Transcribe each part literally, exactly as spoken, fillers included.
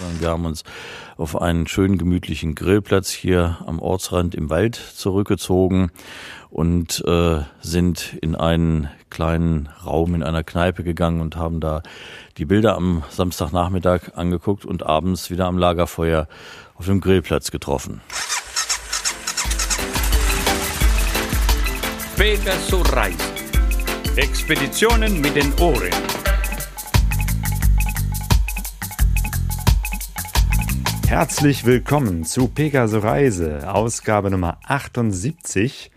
sondern wir haben uns auf einen schönen, gemütlichen Grillplatz hier am Ortsrand im Wald zurückgezogen und äh, sind in einen kleinen Raum in einer Kneipe gegangen und haben da die Bilder am Samstagnachmittag angeguckt und abends wieder am Lagerfeuer auf dem Grillplatz getroffen. Pegaso Reise. Expeditionen mit den Ohren. Herzlich willkommen zu Pegaso Reise, Ausgabe Nummer achtundsiebzig.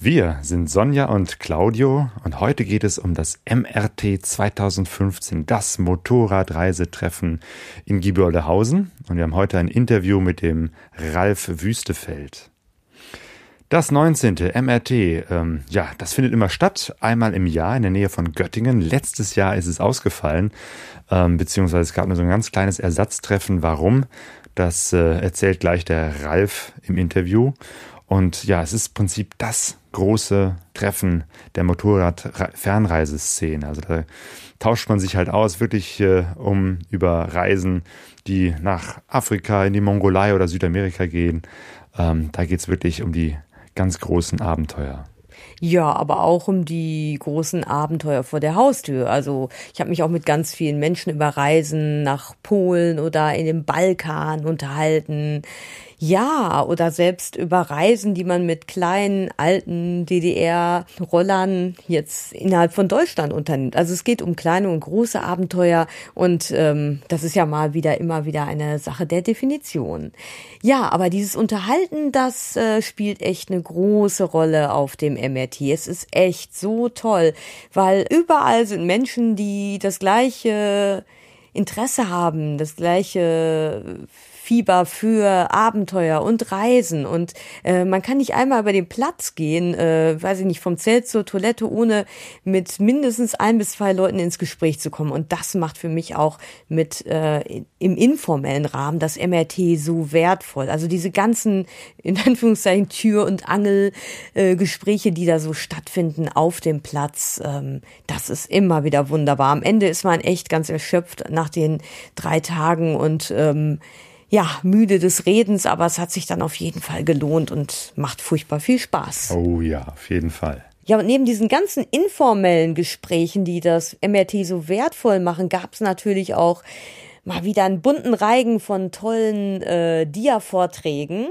Wir sind Sonja und Claudio und heute geht es um das M R T zweitausendfünfzehn, das Motorradreisetreffen in Gieboldehausen. Und wir haben heute ein Interview mit dem Ralf Wüstefeld. Das neunzehnte M R T, ähm, ja, das findet immer statt, einmal im Jahr in der Nähe von Göttingen. Letztes Jahr ist es ausgefallen, ähm, beziehungsweise es gab nur so ein ganz kleines Ersatztreffen. Warum? Das äh, erzählt gleich der Ralf im Interview. Und ja, es ist im Prinzip das große Treffen der Motorrad-Fernreiseszene. Also da tauscht man sich halt aus, wirklich äh, um über Reisen, die nach Afrika, in die Mongolei oder Südamerika gehen. Ähm, da geht es wirklich um die ganz großen Abenteuer. Ja, aber auch um die großen Abenteuer vor der Haustür. Also ich habe mich auch mit ganz vielen Menschen über Reisen nach Polen oder in den Balkan unterhalten. Ja, oder selbst über Reisen, die man mit kleinen, alten D D R-Rollern jetzt innerhalb von Deutschland unternimmt. Also es geht um kleine und große Abenteuer und ähm, das ist ja mal wieder, immer wieder eine Sache der Definition. Ja, aber dieses Unterhalten, das äh, spielt echt eine große Rolle auf dem M R T. Es ist echt so toll, weil überall sind Menschen, die das gleiche Interesse haben, das gleiche Fieber für Abenteuer und Reisen und äh, man kann nicht einmal über den Platz gehen, äh, weiß ich nicht, vom Zelt zur Toilette, ohne mit mindestens ein bis zwei Leuten ins Gespräch zu kommen und das macht für mich auch mit äh, im informellen Rahmen das M R T so wertvoll. Also diese ganzen, in Anführungszeichen, Tür- und Angel-Gespräche, äh, die da so stattfinden auf dem Platz, ähm, das ist immer wieder wunderbar. Am Ende ist man echt ganz erschöpft nach den drei Tagen und ähm, ja, müde des Redens, aber es hat sich dann auf jeden Fall gelohnt und macht furchtbar viel Spaß. Oh ja, auf jeden Fall. Ja, und neben diesen ganzen informellen Gesprächen, die das M R T so wertvoll machen, gab es natürlich auch mal wieder einen bunten Reigen von tollen äh, Dia-Vorträgen.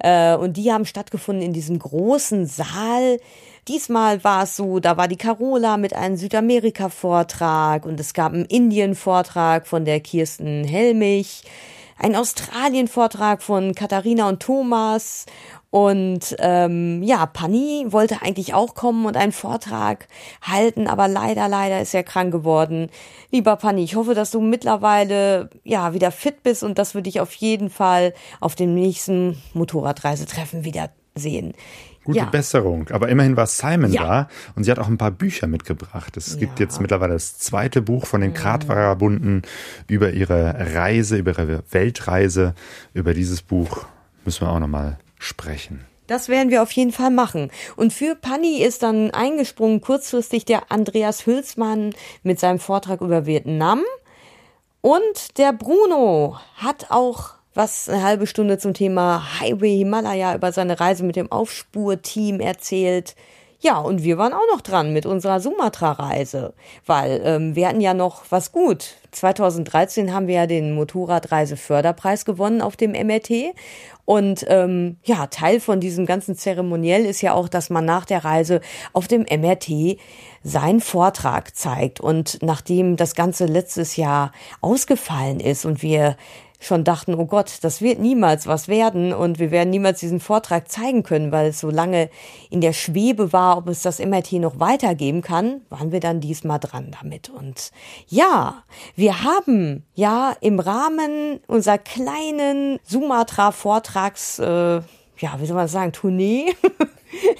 Äh, und die haben stattgefunden in diesem großen Saal. Diesmal war es so, da war die Carola mit einem Südamerika-Vortrag und es gab einen Indien-Vortrag von der Kirsten Hellmich. Ein Australien-Vortrag von Katharina und Thomas und ähm, ja, Pani wollte eigentlich auch kommen und einen Vortrag halten, aber leider, leider ist er krank geworden. Lieber Pani, ich hoffe, dass du mittlerweile ja wieder fit bist und dass wir dich auf jeden Fall auf dem nächsten Motorradreisetreffen wiedersehen. Gute ja. Besserung, aber immerhin war Simon ja. da und sie hat auch ein paar Bücher mitgebracht. Es ja. gibt jetzt mittlerweile das zweite Buch von den Kradfahrerbunden über ihre Reise, über ihre Weltreise. Über dieses Buch müssen wir auch nochmal sprechen. Das werden wir auf jeden Fall machen. Und für Panni ist dann eingesprungen kurzfristig der Andreas Hülsmann mit seinem Vortrag über Vietnam. Und der Bruno hat auch was eine halbe Stunde zum Thema Highway Himalaya über seine Reise mit dem Aufspur-Team erzählt. Ja, und wir waren auch noch dran mit unserer Sumatra-Reise, weil ähm, wir hatten ja noch was gut. zweitausenddreizehn haben wir ja den Motorradreise-Förderpreis gewonnen auf dem M R T. Und ähm, ja, Teil von diesem ganzen Zeremoniell ist ja auch, dass man nach der Reise auf dem M R T seinen Vortrag zeigt. Und nachdem das Ganze letztes Jahr ausgefallen ist und wir schon dachten, oh Gott, das wird niemals was werden und wir werden niemals diesen Vortrag zeigen können, weil es so lange in der Schwebe war, ob es das M R T noch weitergeben kann, waren wir dann diesmal dran damit. Und ja, wir haben ja im Rahmen unserer kleinen Sumatra-Vortrags, äh, ja, wie soll man sagen, Tournee,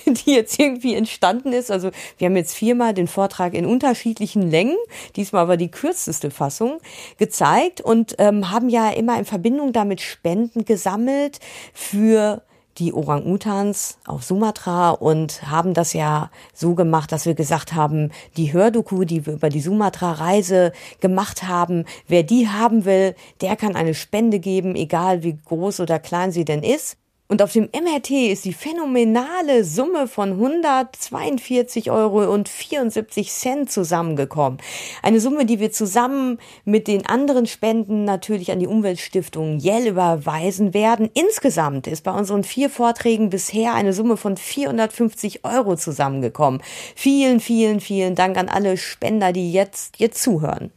die jetzt irgendwie entstanden ist. Also wir haben jetzt viermal den Vortrag in unterschiedlichen Längen, diesmal aber die kürzeste Fassung, gezeigt und ähm, haben ja immer in Verbindung damit Spenden gesammelt für die Orang-Utans auf Sumatra und haben das ja so gemacht, dass wir gesagt haben, die Hördoku, die wir über die Sumatra-Reise gemacht haben, wer die haben will, der kann eine Spende geben, egal wie groß oder klein sie denn ist. Und auf dem M R T ist die phänomenale Summe von hundertzweiundvierzig Euro und vierundsiebzig Cent zusammengekommen. Eine Summe, die wir zusammen mit den anderen Spenden natürlich an die Umweltstiftung Yell überweisen werden. Insgesamt ist bei unseren vier Vorträgen bisher eine Summe von vierhundertfünfzig Euro zusammengekommen. Vielen, vielen, vielen Dank an alle Spender, die jetzt, jetzt zuhören.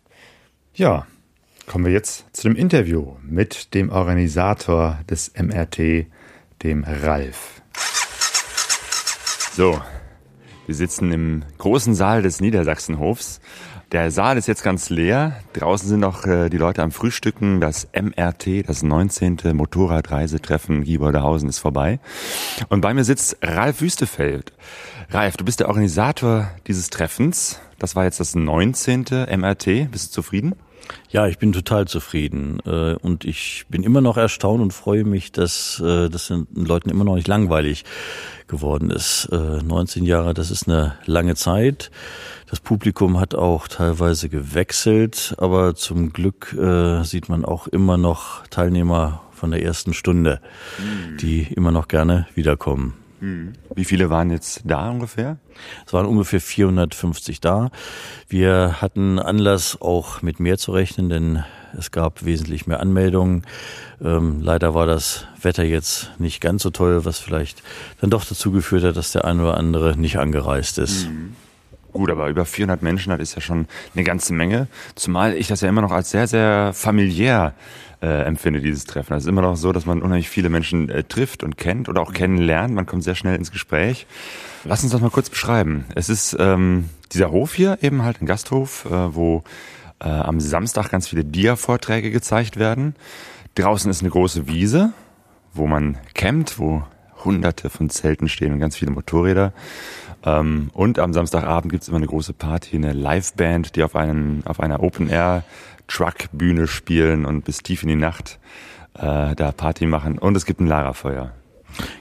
Ja, kommen wir jetzt zu dem Interview mit dem Organisator des M R T, dem Ralf. So, wir sitzen im großen Saal des Niedersachsenhofs. Der Saal ist jetzt ganz leer. Draußen sind noch äh, die Leute am Frühstücken. Das M R T, das neunzehnte Motorradreisetreffen Gieboldehausen ist vorbei. Und bei mir sitzt Ralf Wüstefeld. Ralf, du bist der Organisator dieses Treffens. Das war jetzt das neunzehnte M R T. Bist du zufrieden? Ja, ich bin total zufrieden und ich bin immer noch erstaunt und freue mich, dass das den Leuten immer noch nicht langweilig geworden ist. neunzehn Jahre, das ist eine lange Zeit. Das Publikum hat auch teilweise gewechselt, aber zum Glück sieht man auch immer noch Teilnehmer von der ersten Stunde, die immer noch gerne wiederkommen. Wie viele waren jetzt da ungefähr? Es waren ungefähr vierhundertfünfzig da. Wir hatten Anlass, auch mit mehr zu rechnen, denn es gab wesentlich mehr Anmeldungen. Ähm, leider war das Wetter jetzt nicht ganz so toll, was vielleicht dann doch dazu geführt hat, dass der eine oder andere nicht angereist ist. Mhm. Gut, aber über vierhundert Menschen, das ist ja schon eine ganze Menge. Zumal ich das ja immer noch als sehr, sehr familiär Äh, empfinde, dieses Treffen. Also es ist immer noch so, dass man unheimlich viele Menschen äh, trifft und kennt oder auch kennenlernt. Man kommt sehr schnell ins Gespräch. Lass uns das mal kurz beschreiben. Es ist ähm, dieser Hof hier, eben halt ein Gasthof, äh, wo äh, am Samstag ganz viele Dia-Vorträge gezeigt werden. Draußen ist eine große Wiese, wo man campt, wo Hunderte von Zelten stehen und ganz viele Motorräder. Ähm, und am Samstagabend gibt's immer eine große Party, eine Liveband, die auf einen, auf einer Open-Air Truck-Bühne spielen und bis tief in die Nacht äh, da Party machen. Und es gibt ein Larafeuer.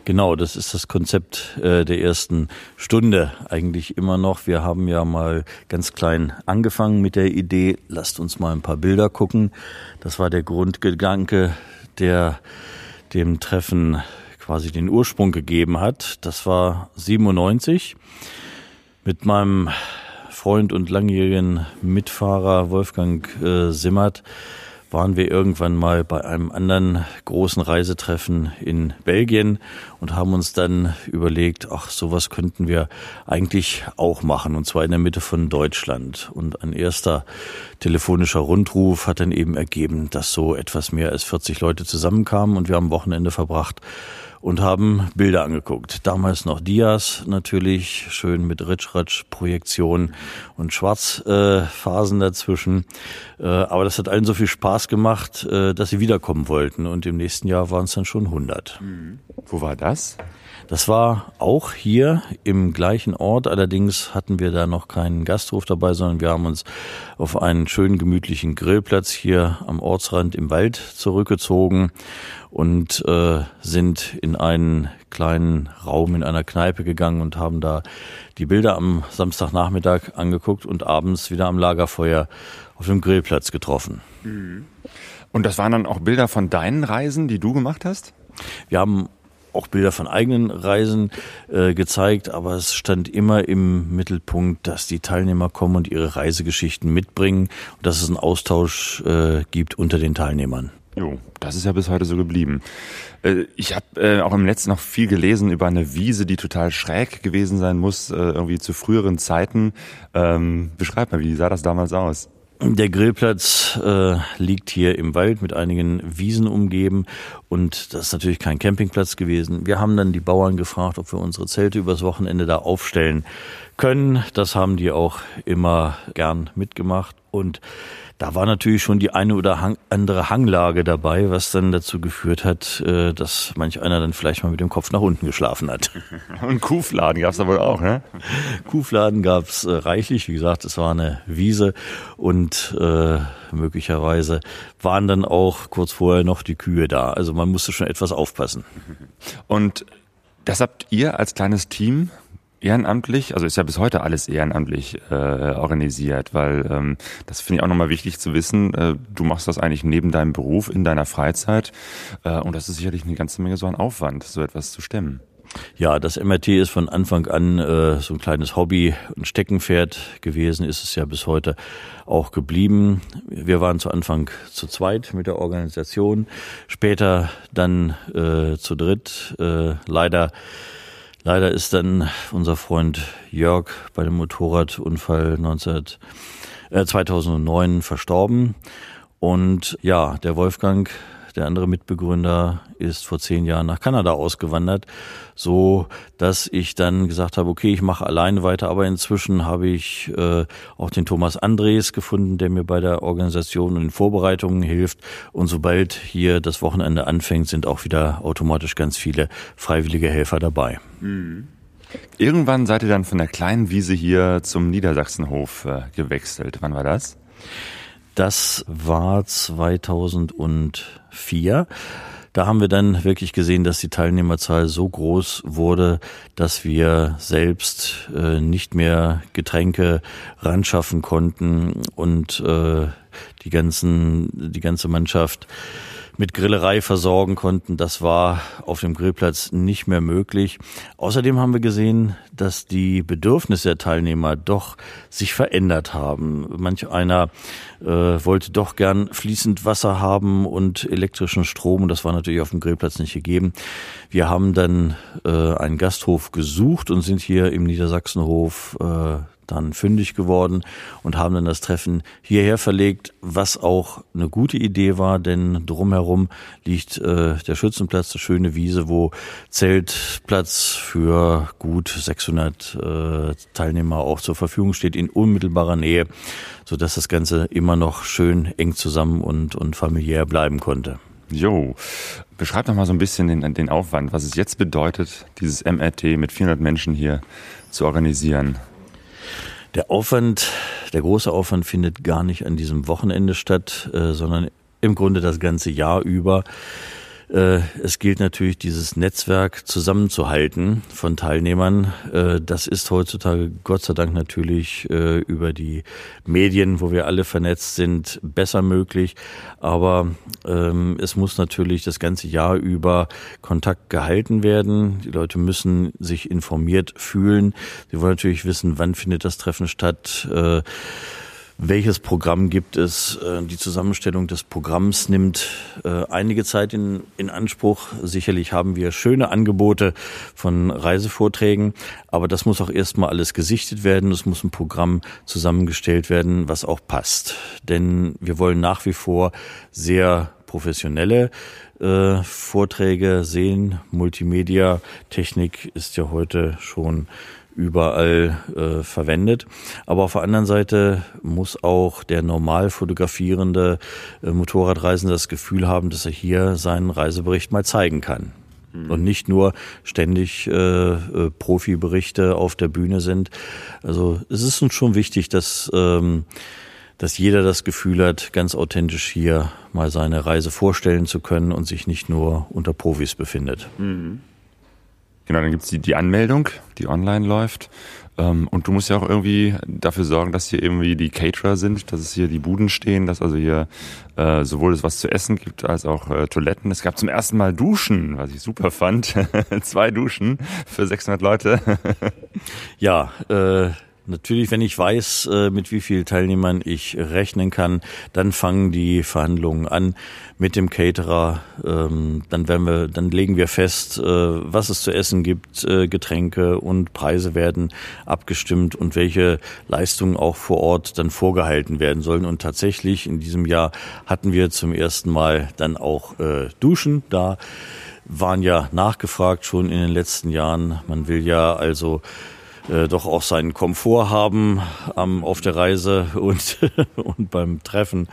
Genau, das ist das Konzept äh, der ersten Stunde eigentlich immer noch. Wir haben ja mal ganz klein angefangen mit der Idee, lasst uns mal ein paar Bilder gucken. Das war der Grundgedanke, der dem Treffen quasi den Ursprung gegeben hat. Das war siebenundneunzig mit meinem Freund und langjährigen Mitfahrer Wolfgang äh, Simmert waren wir irgendwann mal bei einem anderen großen Reisetreffen in Belgien und haben uns dann überlegt, ach, sowas könnten wir eigentlich auch machen, und zwar in der Mitte von Deutschland. Und ein erster telefonischer Rundruf hat dann eben ergeben, dass so etwas mehr als vierzig Leute zusammenkamen und wir haben Wochenende verbracht und haben Bilder angeguckt. Damals noch Dias natürlich, schön mit Ritschratsch-Projektion und Schwarzphasen äh, dazwischen. Äh, aber das hat allen so viel Spaß gemacht, äh, dass sie wiederkommen wollten. Und im nächsten Jahr waren es dann schon hundert. Mhm. Wo war das? Das war auch hier im gleichen Ort. Allerdings hatten wir da noch keinen Gasthof dabei, sondern wir haben uns auf einen schönen, gemütlichen Grillplatz hier am Ortsrand im Wald zurückgezogen und äh, sind in einen kleinen Raum in einer Kneipe gegangen und haben da die Bilder am Samstagnachmittag angeguckt und abends wieder am Lagerfeuer auf dem Grillplatz getroffen. Und das waren dann auch Bilder von deinen Reisen, die du gemacht hast? Wir haben auch Bilder von eigenen Reisen äh, gezeigt, aber es stand immer im Mittelpunkt, dass die Teilnehmer kommen und ihre Reisegeschichten mitbringen und dass es einen Austausch äh, gibt unter den Teilnehmern. Jo, das ist ja bis heute so geblieben. Äh, ich habe äh, auch im Letzten noch viel gelesen über eine Wiese, die total schräg gewesen sein muss, äh, irgendwie zu früheren Zeiten. Ähm, beschreib mal, wie sah das damals aus? Der Grillplatz äh, liegt hier im Wald mit einigen Wiesen umgeben und das ist natürlich kein Campingplatz gewesen. Wir haben dann die Bauern gefragt, ob wir unsere Zelte übers Wochenende da aufstellen können. Das haben die auch immer gern mitgemacht. Und da war natürlich schon die eine oder andere Hanglage dabei, was dann dazu geführt hat, dass manch einer dann vielleicht mal mit dem Kopf nach unten geschlafen hat. Und Kuhfladen gab es da wohl auch, ne? Kuhfladen gab es reichlich. Wie gesagt, es war eine Wiese und äh, möglicherweise waren dann auch kurz vorher noch die Kühe da. Also man musste schon etwas aufpassen. Und das habt ihr als kleines Team ehrenamtlich, also ist ja bis heute alles ehrenamtlich äh, organisiert, weil ähm, das finde ich auch nochmal wichtig zu wissen, äh, du machst das eigentlich neben deinem Beruf, in deiner Freizeit äh, und das ist sicherlich eine ganze Menge so ein Aufwand, so etwas zu stemmen. Ja, das M R T ist von Anfang an äh, so ein kleines Hobby, ein Steckenpferd gewesen, ist es ja bis heute auch geblieben. Wir waren zu Anfang zu zweit mit der Organisation, später dann äh, zu dritt, äh, leider Leider ist dann unser Freund Jörg bei dem Motorradunfall neunzehn, äh, zweitausendneun verstorben. Und ja, der Wolfgang, der andere Mitbegründer, ist vor zehn Jahren nach Kanada ausgewandert, so dass ich dann gesagt habe, okay, ich mache alleine weiter. Aber inzwischen habe ich äh, auch den Thomas Andres gefunden, der mir bei der Organisation und den Vorbereitungen hilft. Und sobald hier das Wochenende anfängt, sind auch wieder automatisch ganz viele freiwillige Helfer dabei. Mhm. Irgendwann seid ihr dann von der kleinen Wiese hier zum Niedersachsenhof äh, gewechselt. Wann war das? Das war zweitausendvier. Da haben wir dann wirklich gesehen, dass die Teilnehmerzahl so groß wurde, dass wir selbst äh, nicht mehr Getränke ran schaffen konnten und äh, die ganzen, die ganze Mannschaft mit Grillerei versorgen konnten. Das war auf dem Grillplatz nicht mehr möglich. Außerdem haben wir gesehen, dass die Bedürfnisse der Teilnehmer doch sich verändert haben. Manch einer äh, wollte doch gern fließend Wasser haben und elektrischen Strom. Das war natürlich auf dem Grillplatz nicht gegeben. Wir haben dann äh, einen Gasthof gesucht und sind hier im Niedersachsenhof äh, dann fündig geworden und haben dann das Treffen hierher verlegt, was auch eine gute Idee war, denn drumherum liegt äh, der Schützenplatz, eine schöne Wiese, wo Zeltplatz für gut sechshundert äh, Teilnehmer auch zur Verfügung steht, in unmittelbarer Nähe, sodass das Ganze immer noch schön eng zusammen und, und familiär bleiben konnte. Jo, beschreib doch mal so ein bisschen den, den Aufwand, was es jetzt bedeutet, dieses M R T mit vierhundert Menschen hier zu organisieren. Der Aufwand, der große Aufwand findet gar nicht an diesem Wochenende statt, äh, sondern im Grunde das ganze Jahr über. Äh, es gilt natürlich, dieses Netzwerk zusammenzuhalten von Teilnehmern. Äh, das ist heutzutage Gott sei Dank natürlich äh, über die Medien, wo wir alle vernetzt sind, besser möglich. Aber ähm, es muss natürlich das ganze Jahr über Kontakt gehalten werden. Die Leute müssen sich informiert fühlen. Sie wollen natürlich wissen, wann findet das Treffen statt. Äh, Welches Programm gibt es? Die Zusammenstellung des Programms nimmt einige Zeit in, in Anspruch. Sicherlich haben wir schöne Angebote von Reisevorträgen, aber das muss auch erstmal alles gesichtet werden. Es muss ein Programm zusammengestellt werden, was auch passt. Denn wir wollen nach wie vor sehr professionelle äh, Vorträge sehen. Multimedia-Technik ist ja heute schon überall äh, verwendet. Aber auf der anderen Seite muss auch der normal fotografierende äh, Motorradreisende das Gefühl haben, dass er hier seinen Reisebericht mal zeigen kann. Mhm. Und nicht nur ständig äh, äh, Profiberichte auf der Bühne sind. Also es ist uns schon wichtig, dass ähm, dass jeder das Gefühl hat, ganz authentisch hier mal seine Reise vorstellen zu können und sich nicht nur unter Profis befindet. Mhm. Genau, dann gibt's die, die Anmeldung, die online läuft. Ähm, und du musst ja auch irgendwie dafür sorgen, dass hier irgendwie die Caterer sind, dass es hier die Buden stehen, dass also hier äh, sowohl es was zu essen gibt, als auch äh, Toiletten. Es gab zum ersten Mal Duschen, was ich super fand. Zwei Duschen für sechshundert Leute. Ja, äh, natürlich, wenn ich weiß, mit wie vielen Teilnehmern ich rechnen kann, dann fangen die Verhandlungen an mit dem Caterer. Dann werden wir, dann legen wir fest, was es zu essen gibt, Getränke und Preise werden abgestimmt und welche Leistungen auch vor Ort dann vorgehalten werden sollen. Und tatsächlich in diesem Jahr hatten wir zum ersten Mal dann auch Duschen da, waren ja nachgefragt schon in den letzten Jahren. Man will ja also äh, doch auch seinen Komfort haben am, auf der Reise und, und beim Treffen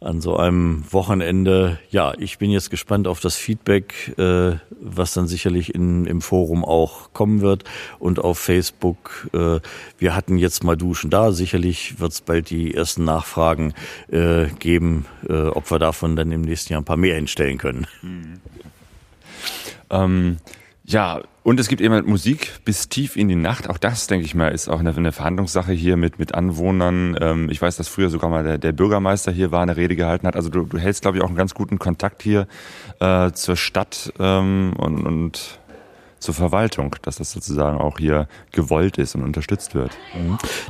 an so einem Wochenende. Ja, ich bin jetzt gespannt auf das Feedback, äh, was dann sicherlich in, im Forum auch kommen wird und auf Facebook. Äh, wir hatten jetzt mal Duschen da. Sicherlich wird es bald die ersten Nachfragen äh, geben, äh, ob wir davon dann im nächsten Jahr ein paar mehr hinstellen können. Mhm. Ähm, ja, und es gibt eben halt Musik bis tief in die Nacht. Auch das, denke ich mal, ist auch eine, eine Verhandlungssache hier mit, mit Anwohnern. Ähm, ich weiß, dass früher sogar mal der, der Bürgermeister hier war, eine Rede gehalten hat. Also du, du hältst, glaube ich, auch einen ganz guten Kontakt hier äh, zur Stadt ähm, und, und zur Verwaltung, dass das sozusagen auch hier gewollt ist und unterstützt wird.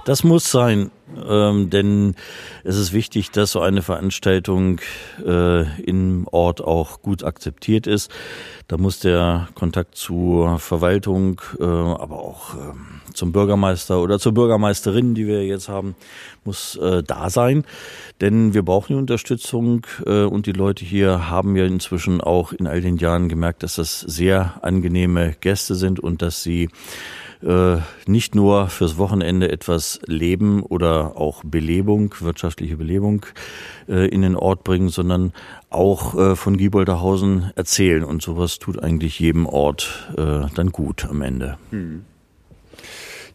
Das muss sein, ähm, denn es ist wichtig, dass so eine Veranstaltung äh, im Ort auch gut akzeptiert ist. Da muss der Kontakt zur Verwaltung, äh, aber auch äh, zum Bürgermeister oder zur Bürgermeisterin, die wir jetzt haben, muss äh, da sein. Denn wir brauchen die Unterstützung äh, und die Leute hier haben ja inzwischen auch in all den Jahren gemerkt, dass das sehr angenehme Gäste sind und dass sie äh, nicht nur fürs Wochenende etwas Leben oder auch Belebung, wirtschaftliche Belebung äh, in den Ort bringen, sondern auch äh, von Gieboldehausen erzählen. Und sowas tut eigentlich jedem Ort äh, dann gut am Ende. Hm.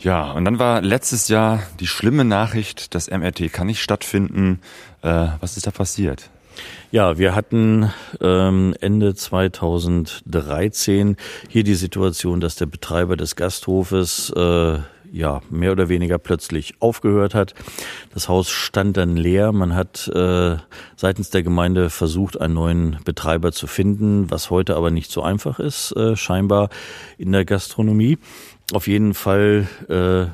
Ja, und dann war letztes Jahr die schlimme Nachricht, das M R T kann nicht stattfinden. Äh, was ist da passiert? Ja, wir hatten ähm, Ende zweitausenddreizehn hier die Situation, dass der Betreiber des Gasthofes äh, ja mehr oder weniger plötzlich aufgehört hat. Das Haus stand dann leer. Man hat äh, seitens der Gemeinde versucht, einen neuen Betreiber zu finden, was heute aber nicht so einfach ist, äh, scheinbar in der Gastronomie. Auf jeden Fall äh,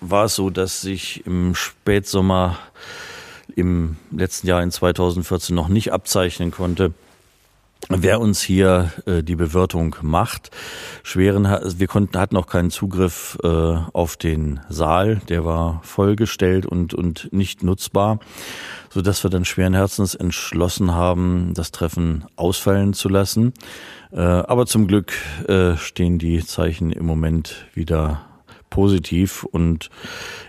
war es so, dass sich im Spätsommer im letzten Jahr in zweitausendvierzehn noch nicht abzeichnen konnte, wer uns hier äh, die Bewirtung macht. Schweren, wir konnten, hatten auch keinen Zugriff äh, auf den Saal, der war vollgestellt und, und nicht nutzbar, sodass wir dann schweren Herzens entschlossen haben, das Treffen ausfallen zu lassen. Äh, aber zum Glück äh, stehen die Zeichen im Moment wieder positiv und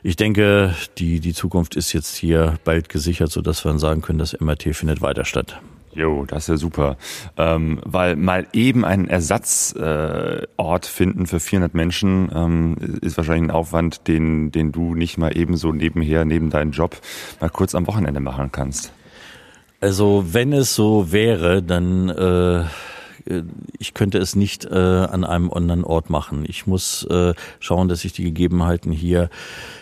ich denke, die, die Zukunft ist jetzt hier bald gesichert, sodass wir dann sagen können, das M R T findet weiter statt. Jo, das ist ja super, ähm, weil mal eben einen Ersatzort äh, finden für vierhundert Menschen ähm, ist wahrscheinlich ein Aufwand, den, den du nicht mal eben so nebenher, neben deinem Job mal kurz am Wochenende machen kannst. Also wenn es so wäre, dann... Äh Ich könnte es nicht äh, an einem anderen Ort machen. Ich muss äh, schauen, dass ich die Gegebenheiten hier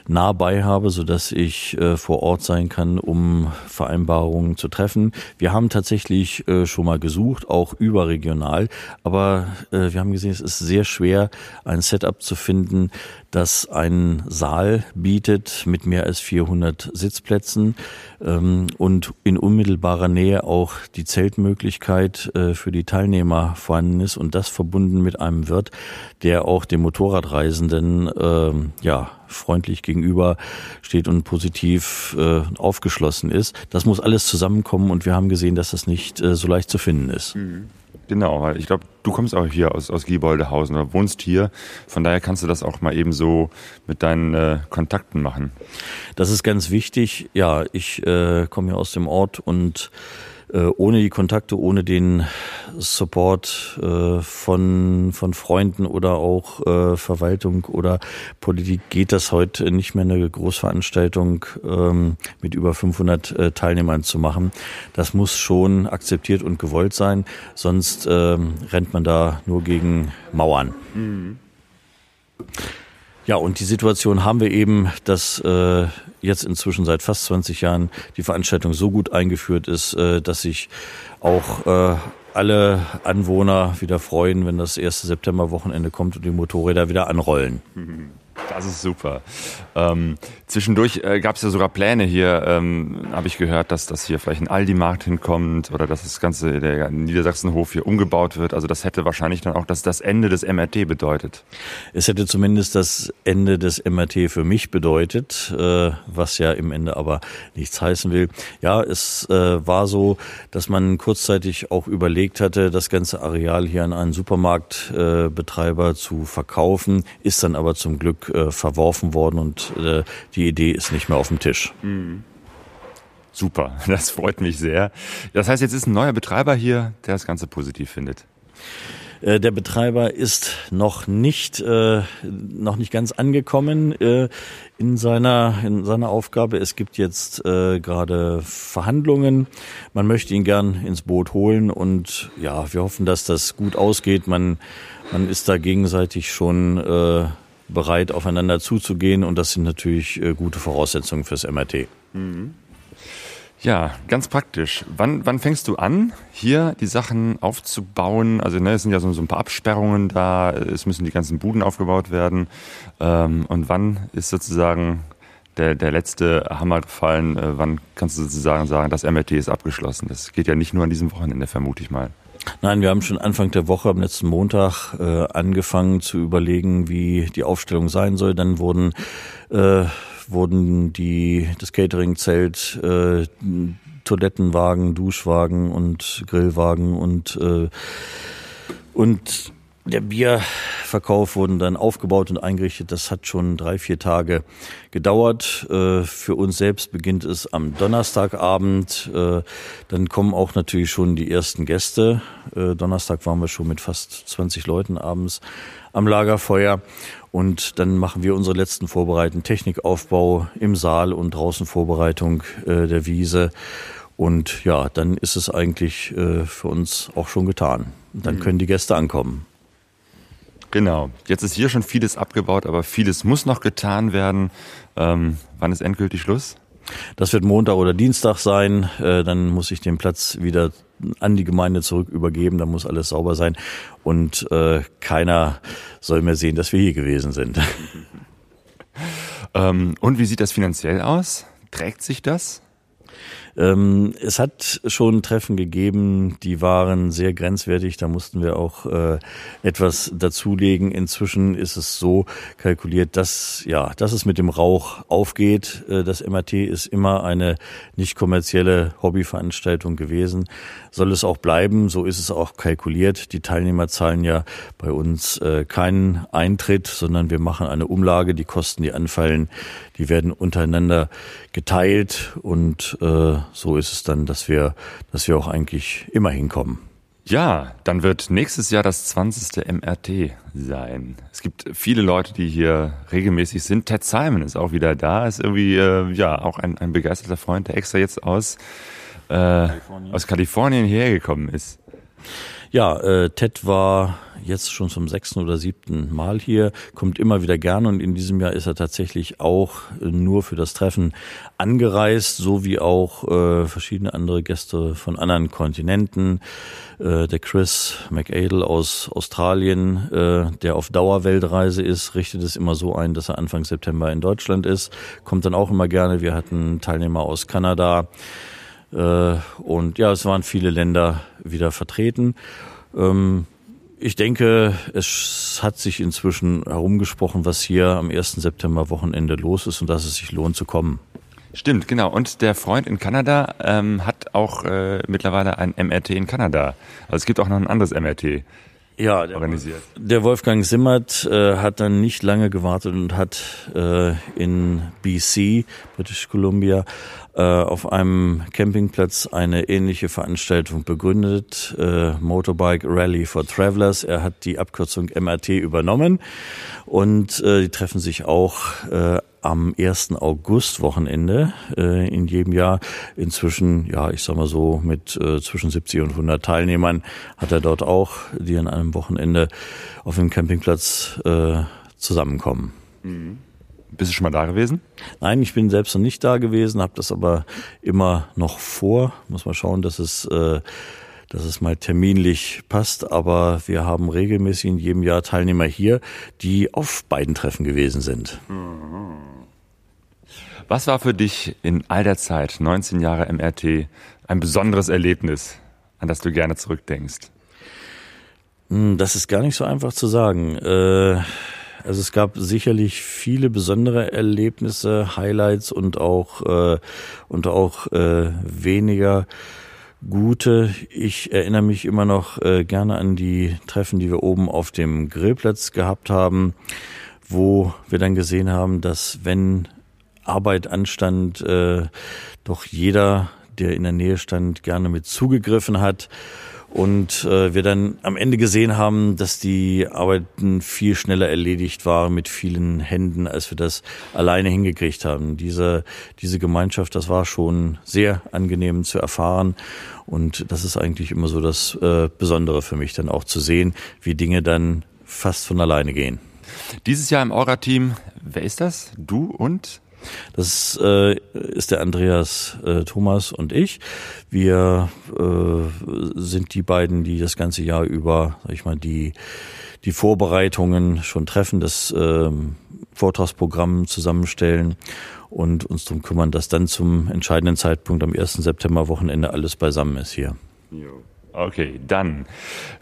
nah bei habe, sodass ich äh, vor Ort sein kann, um Vereinbarungen zu treffen. Wir haben tatsächlich äh, schon mal gesucht, auch überregional. Aber äh, wir haben gesehen, es ist sehr schwer, ein Setup zu finden, das einen Saal bietet mit mehr als vierhundert Sitzplätzen ähm, und in unmittelbarer Nähe auch die Zeltmöglichkeit äh, für die Teilnehmer vorhanden ist und das verbunden mit einem Wirt, der auch dem Motorradreisenden ähm, ja, freundlich gegenüber steht und positiv äh, aufgeschlossen ist. Das muss alles zusammenkommen und wir haben gesehen, dass das nicht äh, so leicht zu finden ist. Mhm. Genau, weil ich glaube, du kommst auch hier aus, aus Gieboldehausen oder wohnst hier. Von daher kannst du das auch mal eben so mit deinen äh, Kontakten machen. Das ist ganz wichtig. Ja, ich äh, komme hier aus dem Ort und ohne die Kontakte, ohne den Support äh, von von Freunden oder auch äh, Verwaltung oder Politik geht das heute nicht mehr, eine Großveranstaltung ähm, mit über fünfhundert äh, Teilnehmern zu machen. Das muss schon akzeptiert und gewollt sein, sonst ähm, rennt man da nur gegen Mauern. Mhm. Ja, und die Situation haben wir eben, dass äh, jetzt inzwischen seit fast zwanzig Jahren die Veranstaltung so gut eingeführt ist, äh, dass sich auch äh, alle Anwohner wieder freuen, wenn das erste Septemberwochenende kommt und die Motorräder wieder anrollen. Mhm. Das ist super. Ähm, zwischendurch äh, gab es ja sogar Pläne hier, ähm, habe ich gehört, dass das hier vielleicht ein Aldi-Markt hinkommt oder dass das ganze der Niedersachsenhof hier umgebaut wird. Also das hätte wahrscheinlich dann auch das, das Ende des M R T bedeutet. Es hätte zumindest das Ende des M R T für mich bedeutet, äh, was ja im Ende aber nichts heißen will. Ja, es äh, war so, dass man kurzzeitig auch überlegt hatte, das ganze Areal hier an einen Supermarktbetreiber äh, zu verkaufen, ist dann aber zum Glück Dog äh, verworfen worden und äh, die Idee ist nicht mehr auf dem Tisch. Mhm. Super, das freut mich sehr. Das heißt, jetzt ist ein neuer Betreiber hier, der das Ganze positiv findet. Der Betreiber ist noch nicht äh, noch nicht ganz angekommen äh, in seiner in seiner Aufgabe. Es gibt jetzt äh, gerade Verhandlungen. Man möchte ihn gern ins Boot holen und ja, wir hoffen, dass das gut ausgeht. Man man ist da gegenseitig schon äh, bereit, aufeinander zuzugehen und das sind natürlich äh, gute Voraussetzungen fürs M R T. Mhm. Ja, ganz praktisch. Wann, wann fängst du an, hier die Sachen aufzubauen? Also ne, es sind ja so, so ein paar Absperrungen da, es müssen die ganzen Buden aufgebaut werden. Ähm, und wann ist sozusagen der, der letzte Hammer gefallen? Äh, wann kannst du sozusagen sagen, das M R T ist abgeschlossen? Das geht ja nicht nur an diesem Wochenende, vermute ich mal. Nein, wir haben schon Anfang der Woche, am letzten Montag, äh, angefangen zu überlegen, wie die Aufstellung sein soll. Dann wurden... Äh, wurden die das Catering-Zelt, äh, Toilettenwagen, Duschwagen und Grillwagen und äh, und der Bierverkauf wurden dann aufgebaut und eingerichtet. Das hat schon drei, vier Tage gedauert. Äh, für uns selbst beginnt es am Donnerstagabend. Äh, dann kommen auch natürlich schon die ersten Gäste. Äh, Donnerstag waren wir schon mit fast zwanzig Leuten abends am Lagerfeuer. Und dann machen wir unsere letzten Vorbereitungen, Technikaufbau im Saal und draußen Vorbereitung äh, der Wiese. Und ja, dann ist es eigentlich äh, für uns auch schon getan. Dann mhm. können die Gäste ankommen. Genau. Jetzt ist hier schon vieles abgebaut, aber vieles muss noch getan werden. Ähm, wann ist endgültig Schluss? Das wird Montag oder Dienstag sein. Äh, dann muss ich den Platz wieder an die Gemeinde zurück übergeben. Dann muss alles sauber sein. Und äh, keiner soll mehr sehen, dass wir hier gewesen sind. ähm, und wie sieht das finanziell aus? Trägt sich das? Ähm, es hat schon Treffen gegeben, die waren sehr grenzwertig, da mussten wir auch äh, etwas dazulegen. Inzwischen ist es so kalkuliert, dass, ja, dass es mit dem Rauch aufgeht. Äh, das M A T ist immer eine nicht kommerzielle Hobbyveranstaltung gewesen, soll es auch bleiben, so ist es auch kalkuliert. Die Teilnehmer zahlen ja bei uns äh, keinen Eintritt, sondern wir machen eine Umlage, die Kosten, die anfallen, die werden untereinander geteilt und äh, so ist es dann, dass wir, dass wir auch eigentlich immer hinkommen. Ja, dann wird nächstes Jahr das zwanzigste M R T sein. Es gibt viele Leute, die hier regelmäßig sind. Ted Simon ist auch wieder da, ist irgendwie äh, ja auch ein, ein begeisterter Freund, der extra jetzt aus, äh, Kalifornien. aus Kalifornien hierher gekommen ist. Ja, äh, Ted war jetzt schon zum sechsten oder siebten Mal hier, kommt immer wieder gerne und in diesem Jahr ist er tatsächlich auch äh, nur für das Treffen angereist, so wie auch äh, verschiedene andere Gäste von anderen Kontinenten. Äh, der Chris McAdle aus Australien, äh, der auf Dauerweltreise ist, richtet es immer so ein, dass er Anfang September in Deutschland ist, kommt dann auch immer gerne. Wir hatten Teilnehmer aus Kanada. Und ja, es waren viele Länder wieder vertreten. Ich denke, es hat sich inzwischen herumgesprochen, was hier am ersten September Wochenende los ist und dass es sich lohnt zu kommen. Stimmt, genau. Und der Freund in Kanada ähm, hat auch äh, mittlerweile ein M R T in Kanada. Also es gibt auch noch ein anderes M R T. Ja, der, organisiert. Der Wolfgang Simmert äh, hat dann nicht lange gewartet und hat äh, in B C, British Columbia, äh, auf einem Campingplatz eine ähnliche Veranstaltung begründet, äh, Motorbike Rally for Travelers. Er hat die Abkürzung M R T übernommen und äh, die treffen sich auch äh, am ersten August Wochenende äh, in jedem Jahr. Inzwischen, ja, ich sag mal so, mit äh, zwischen siebzig und hundert Teilnehmern hat er dort auch, die an einem Wochenende auf dem Campingplatz äh, zusammenkommen. Mhm. Bist du schon mal da gewesen? Nein, ich bin selbst noch nicht da gewesen, habe das aber immer noch vor. Muss mal schauen, dass es... Äh, dass es mal terminlich passt, aber wir haben regelmäßig in jedem Jahr Teilnehmer hier, die auf beiden Treffen gewesen sind. Was war für dich in all der Zeit, neunzehn Jahre M R T, ein besonderes Erlebnis, an das du gerne zurückdenkst? Das ist gar nicht so einfach zu sagen. Äh Also es gab sicherlich viele besondere Erlebnisse, Highlights und auch äh, und auch äh, weniger gute. Ich erinnere mich immer noch äh, gerne an die Treffen, die wir oben auf dem Grillplatz gehabt haben, wo wir dann gesehen haben, dass wenn Arbeit anstand, äh, doch jeder, der in der Nähe stand, gerne mit zugegriffen hat. Und äh, wir dann am Ende gesehen haben, dass die Arbeiten viel schneller erledigt waren mit vielen Händen, als wir das alleine hingekriegt haben. Diese, diese Gemeinschaft, das war schon sehr angenehm zu erfahren. Und das ist eigentlich immer so das äh, Besondere für mich, dann auch zu sehen, wie Dinge dann fast von alleine gehen. Dieses Jahr im Aura-Team, wer ist das? Du und? Das äh, ist der Andreas, äh, Thomas und ich. Wir äh, sind die beiden, die das ganze Jahr über, sag ich mal, die die Vorbereitungen schon treffen, das äh, Vortragsprogramm zusammenstellen und uns darum kümmern, dass dann zum entscheidenden Zeitpunkt am ersten September Wochenende alles beisammen ist hier. Jo. Okay, dann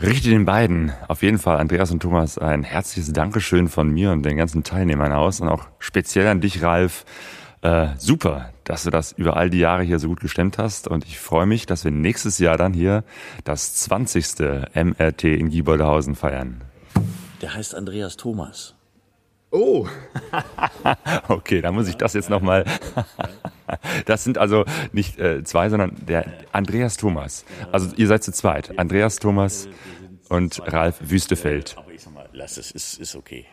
richte den beiden, auf jeden Fall Andreas und Thomas, ein herzliches Dankeschön von mir und den ganzen Teilnehmern aus und auch speziell an dich, Ralf. Äh, super, dass du das über all die Jahre hier so gut gestemmt hast und ich freue mich, dass wir nächstes Jahr dann hier das zwanzigste M R T in Gieboldehausen feiern. Der heißt Andreas Thomas. Oh, okay, dann muss ich das jetzt nochmal. Das sind also nicht äh, zwei, sondern der Andreas Thomas. Also ihr seid zu zweit. Andreas Thomas und Ralf Wüstefeld. Aber ich sag mal, lass es, ist, ist okay.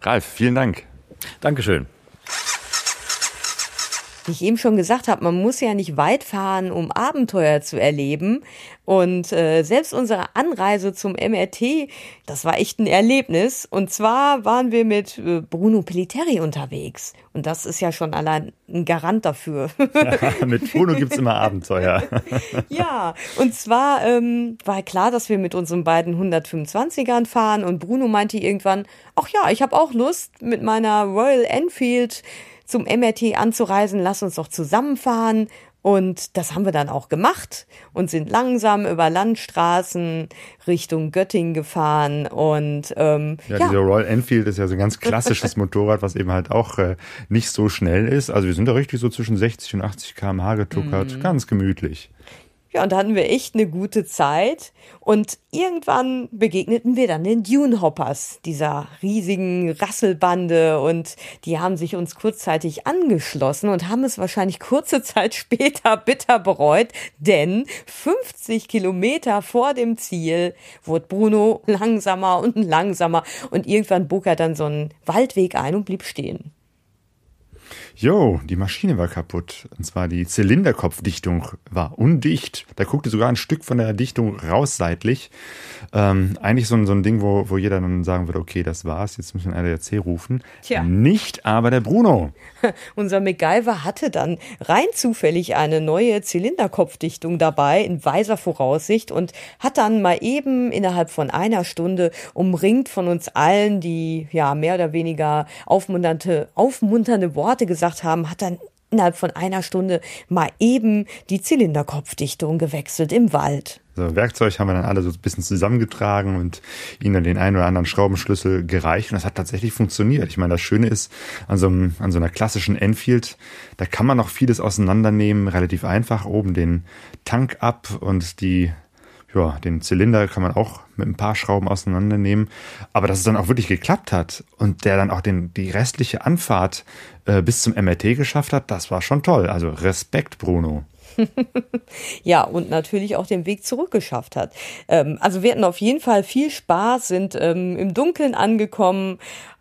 Ralf, vielen Dank. Dankeschön. Wie ich eben schon gesagt habe, man muss ja nicht weit fahren, um Abenteuer zu erleben. Und äh, selbst unsere Anreise zum M R T, das war echt ein Erlebnis. Und zwar waren wir mit äh, Bruno Pelliteri unterwegs. Und das ist ja schon allein ein Garant dafür. Ja, mit Bruno gibt's immer Abenteuer. Ja, und zwar ähm, war klar, dass wir mit unseren beiden hundertfünfundzwanzigern fahren. Und Bruno meinte irgendwann, ach ja, ich habe auch Lust mit meiner Royal Enfield zum M R T anzureisen, lass uns doch zusammenfahren. Und das haben wir dann auch gemacht und sind langsam über Landstraßen Richtung Göttingen gefahren. Und ähm, ja, ja, diese Royal Enfield ist ja so ein ganz klassisches Motorrad, was eben halt auch äh, nicht so schnell ist. Also wir sind da richtig so zwischen sechzig und achtzig Kilometer pro Stunde getuckert, mhm. ganz gemütlich. Ja, und da hatten wir echt eine gute Zeit. Und irgendwann begegneten wir dann den Dune Hoppers, dieser riesigen Rasselbande. Und die haben sich uns kurzzeitig angeschlossen und haben es wahrscheinlich kurze Zeit später bitter bereut. Denn fünfzig Kilometer vor dem Ziel wurde Bruno langsamer und langsamer. Und irgendwann bog er dann so einen Waldweg ein und blieb stehen. Jo, die Maschine war kaputt. Und zwar die Zylinderkopfdichtung war undicht. Da guckte sogar ein Stück von der Dichtung raus seitlich. Ähm, eigentlich so ein, so ein Ding, wo, wo jeder dann sagen würde, okay, das war's, jetzt müssen wir den R D A C rufen. Tja. Nicht aber der Bruno. Unser MacGyver hatte dann rein zufällig eine neue Zylinderkopfdichtung dabei, in weiser Voraussicht, und hat dann mal eben innerhalb von einer Stunde, umringt von uns allen, die ja mehr oder weniger aufmunternde, aufmunternde Worte gesagt haben, hat dann innerhalb von einer Stunde mal eben die Zylinderkopfdichtung gewechselt im Wald. Also Werkzeug haben wir dann alle so ein bisschen zusammengetragen und ihnen dann den einen oder anderen Schraubenschlüssel gereicht. Und das hat tatsächlich funktioniert. Ich meine, das Schöne ist, an so, einem, an so einer klassischen Enfield, da kann man noch vieles auseinandernehmen, relativ einfach. Oben den Tank ab und die, ja, den Zylinder kann man auch mit ein paar Schrauben auseinandernehmen. Aber dass es dann auch wirklich geklappt hat und der dann auch den, die restliche Anfahrt äh, bis zum M R T geschafft hat, das war schon toll. Also Respekt, Bruno. Ja, und natürlich auch den Weg zurück geschafft hat. Ähm, also wir hatten auf jeden Fall viel Spaß, sind ähm, im Dunkeln angekommen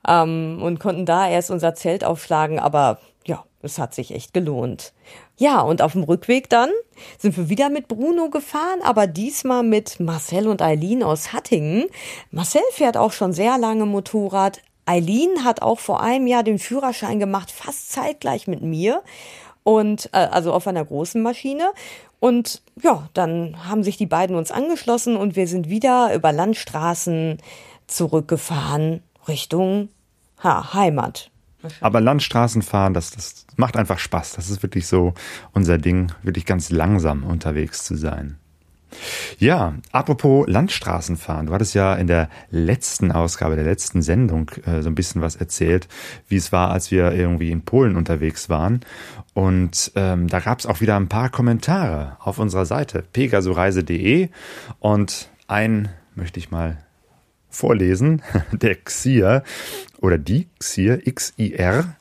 ähm, und konnten da erst unser Zelt aufschlagen, aber ja, es hat sich echt gelohnt. Ja, und auf dem Rückweg dann sind wir wieder mit Bruno gefahren, aber diesmal mit Marcel und Eileen aus Hattingen. Marcel fährt auch schon sehr lange Motorrad. Eileen hat auch vor einem Jahr den Führerschein gemacht, fast zeitgleich mit mir. Und äh, also auf einer großen Maschine. Und ja, dann haben sich die beiden uns angeschlossen und wir sind wieder über Landstraßen zurückgefahren Richtung ha, Heimat. Aber Landstraßen fahren, das, das macht einfach Spaß. Das ist wirklich so unser Ding, wirklich ganz langsam unterwegs zu sein. Ja, apropos Landstraßen fahren. Du hattest ja in der letzten Ausgabe, der letzten Sendung äh, so ein bisschen was erzählt, wie es war, als wir irgendwie in Polen unterwegs waren. Und ähm, da gab es auch wieder ein paar Kommentare auf unserer Seite pegaso reise punkt de und einen möchte ich mal vorlesen. Der Xir oder die Xir, X I R.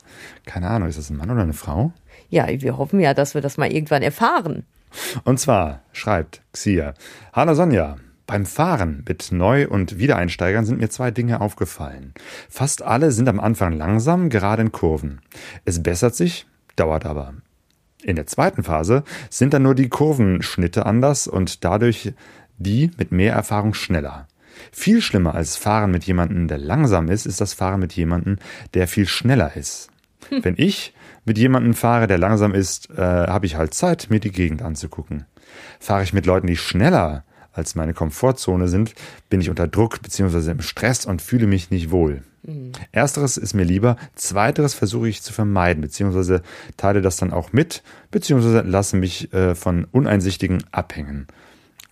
Keine Ahnung, ist das ein Mann oder eine Frau? Ja, wir hoffen ja, dass wir das mal irgendwann erfahren. Und zwar schreibt Xir: Hallo Sonja. Beim Fahren mit Neu- und Wiedereinsteigern sind mir zwei Dinge aufgefallen. Fast alle sind am Anfang langsam, gerade in Kurven. Es bessert sich, dauert aber. In der zweiten Phase sind dann nur die Kurvenschnitte anders und dadurch die mit mehr Erfahrung schneller. Viel schlimmer als Fahren mit jemandem, der langsam ist, ist das Fahren mit jemandem, der viel schneller ist. Hm. Wenn ich mit jemandem fahre, der langsam ist, äh, habe ich halt Zeit, mir die Gegend anzugucken. Fahre ich mit Leuten, die schneller als meine Komfortzone sind, bin ich unter Druck bzw. im Stress und fühle mich nicht wohl. Mhm. Ersteres ist mir lieber, zweiteres versuche ich zu vermeiden bzw. teile das dann auch mit bzw. lasse mich äh, von Uneinsichtigen abhängen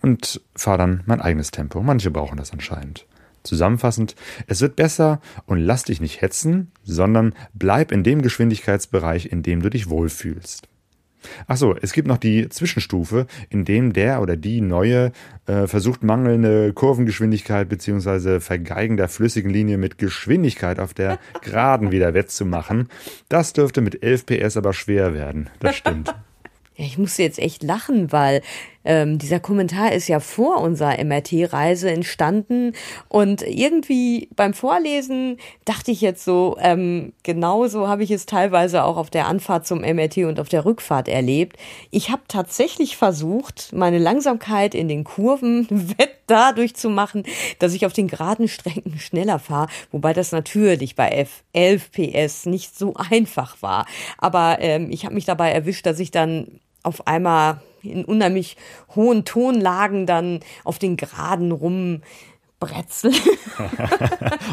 und fahre dann mein eigenes Tempo. Manche brauchen das anscheinend. Zusammenfassend, es wird besser und lass dich nicht hetzen, sondern bleib in dem Geschwindigkeitsbereich, in dem du dich wohlfühlst. Achso, es gibt noch die Zwischenstufe, in dem der oder die Neue äh, versucht, mangelnde Kurvengeschwindigkeit bzw. Vergeigen der flüssigen Linie mit Geschwindigkeit auf der Geraden wieder wettzumachen. Das dürfte mit elf P S aber schwer werden, das stimmt. Ich musste jetzt echt lachen, weil ähm, dieser Kommentar ist ja vor unserer M R T-Reise entstanden und irgendwie beim Vorlesen dachte ich jetzt so, ähm, genauso habe ich es teilweise auch auf der Anfahrt zum M R T und auf der Rückfahrt erlebt. Ich habe tatsächlich versucht, meine Langsamkeit in den Kurven wett dadurch zu machen, dass ich auf den geraden Strecken schneller fahre, wobei das natürlich bei elf P S nicht so einfach war. Aber ähm, ich habe mich dabei erwischt, dass ich dann auf einmal in unheimlich hohen Tonlagen dann auf den Geraden rumbrezeln.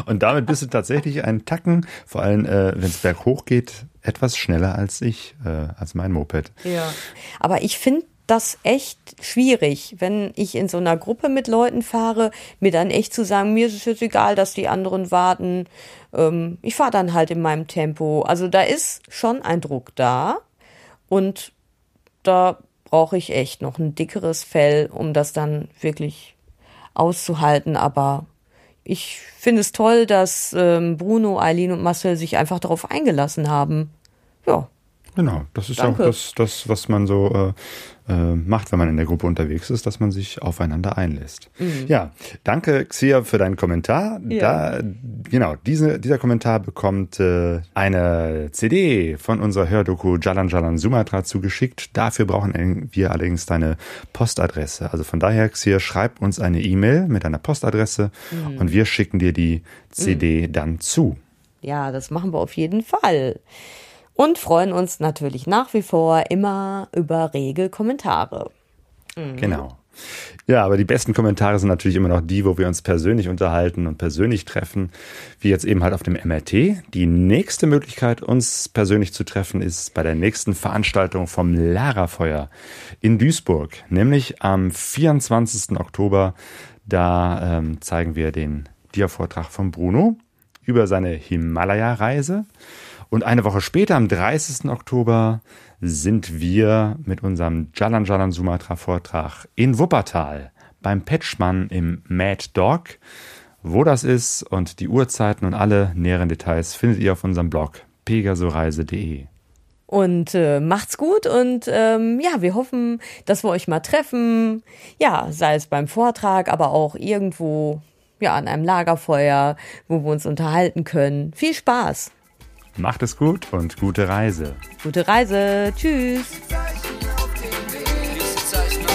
Und damit bist du tatsächlich einen Tacken, vor allem äh, wenn es berghoch geht, etwas schneller als ich, äh, als mein Moped. Ja, aber ich finde das echt schwierig, wenn ich in so einer Gruppe mit Leuten fahre, mir dann echt zu sagen, mir ist es jetzt egal, dass die anderen warten, ähm, ich fahre dann halt in meinem Tempo. Also da ist schon ein Druck da und da brauche ich echt noch ein dickeres Fell, um das dann wirklich auszuhalten. Aber ich finde es toll, dass ähm, Bruno, Eileen und Marcel sich einfach darauf eingelassen haben. Ja. Genau, das ist ja auch das, das, was man so äh, macht, wenn man in der Gruppe unterwegs ist, dass man sich aufeinander einlässt. Mhm. Ja, danke Xir für deinen Kommentar. Ja. Da, genau, diese, dieser Kommentar bekommt äh, eine C D von unserer Hördoku Jalan Jalan Sumatra zugeschickt. Dafür brauchen wir allerdings deine Postadresse. Also von daher, Xir, schreib uns eine E-Mail mit deiner Postadresse mhm. und wir schicken dir die C D mhm. dann zu. Ja, das machen wir auf jeden Fall. Und freuen uns natürlich nach wie vor immer über rege Kommentare. Mhm. Genau. Ja, aber die besten Kommentare sind natürlich immer noch die, wo wir uns persönlich unterhalten und persönlich treffen, wie jetzt eben halt auf dem M R T. Die nächste Möglichkeit, uns persönlich zu treffen, ist bei der nächsten Veranstaltung vom Larafeuer in Duisburg, nämlich am vierundzwanzigsten Oktober. Da ähm, zeigen wir den Dia-Vortrag von Bruno über seine Himalaya-Reise. Und eine Woche später, am dreißigsten Oktober, sind wir mit unserem Jalan Jalan Sumatra Vortrag in Wuppertal beim Patchmann im Mad Dog. Wo das ist und die Uhrzeiten und alle näheren Details findet ihr auf unserem Blog pegaso reise punkt de. Und äh, macht's gut und ähm, ja, wir hoffen, dass wir euch mal treffen. Ja, sei es beim Vortrag, aber auch irgendwo ja an einem Lagerfeuer, wo wir uns unterhalten können. Viel Spaß! Macht es gut und gute Reise. Gute Reise. Tschüss. Wir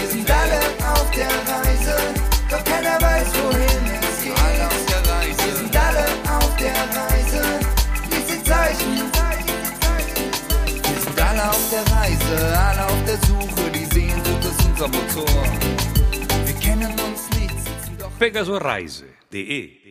sind alle auf der Reise, doch keiner weiß, wohin es geht. Wir sind alle auf der Reise, diese Zeichen. Wir sind alle auf der Reise, alle auf der Suche, die Sehnsucht ist unser Motor. Wir kennen uns nicht, sitzen doch... pegaso reise punkt de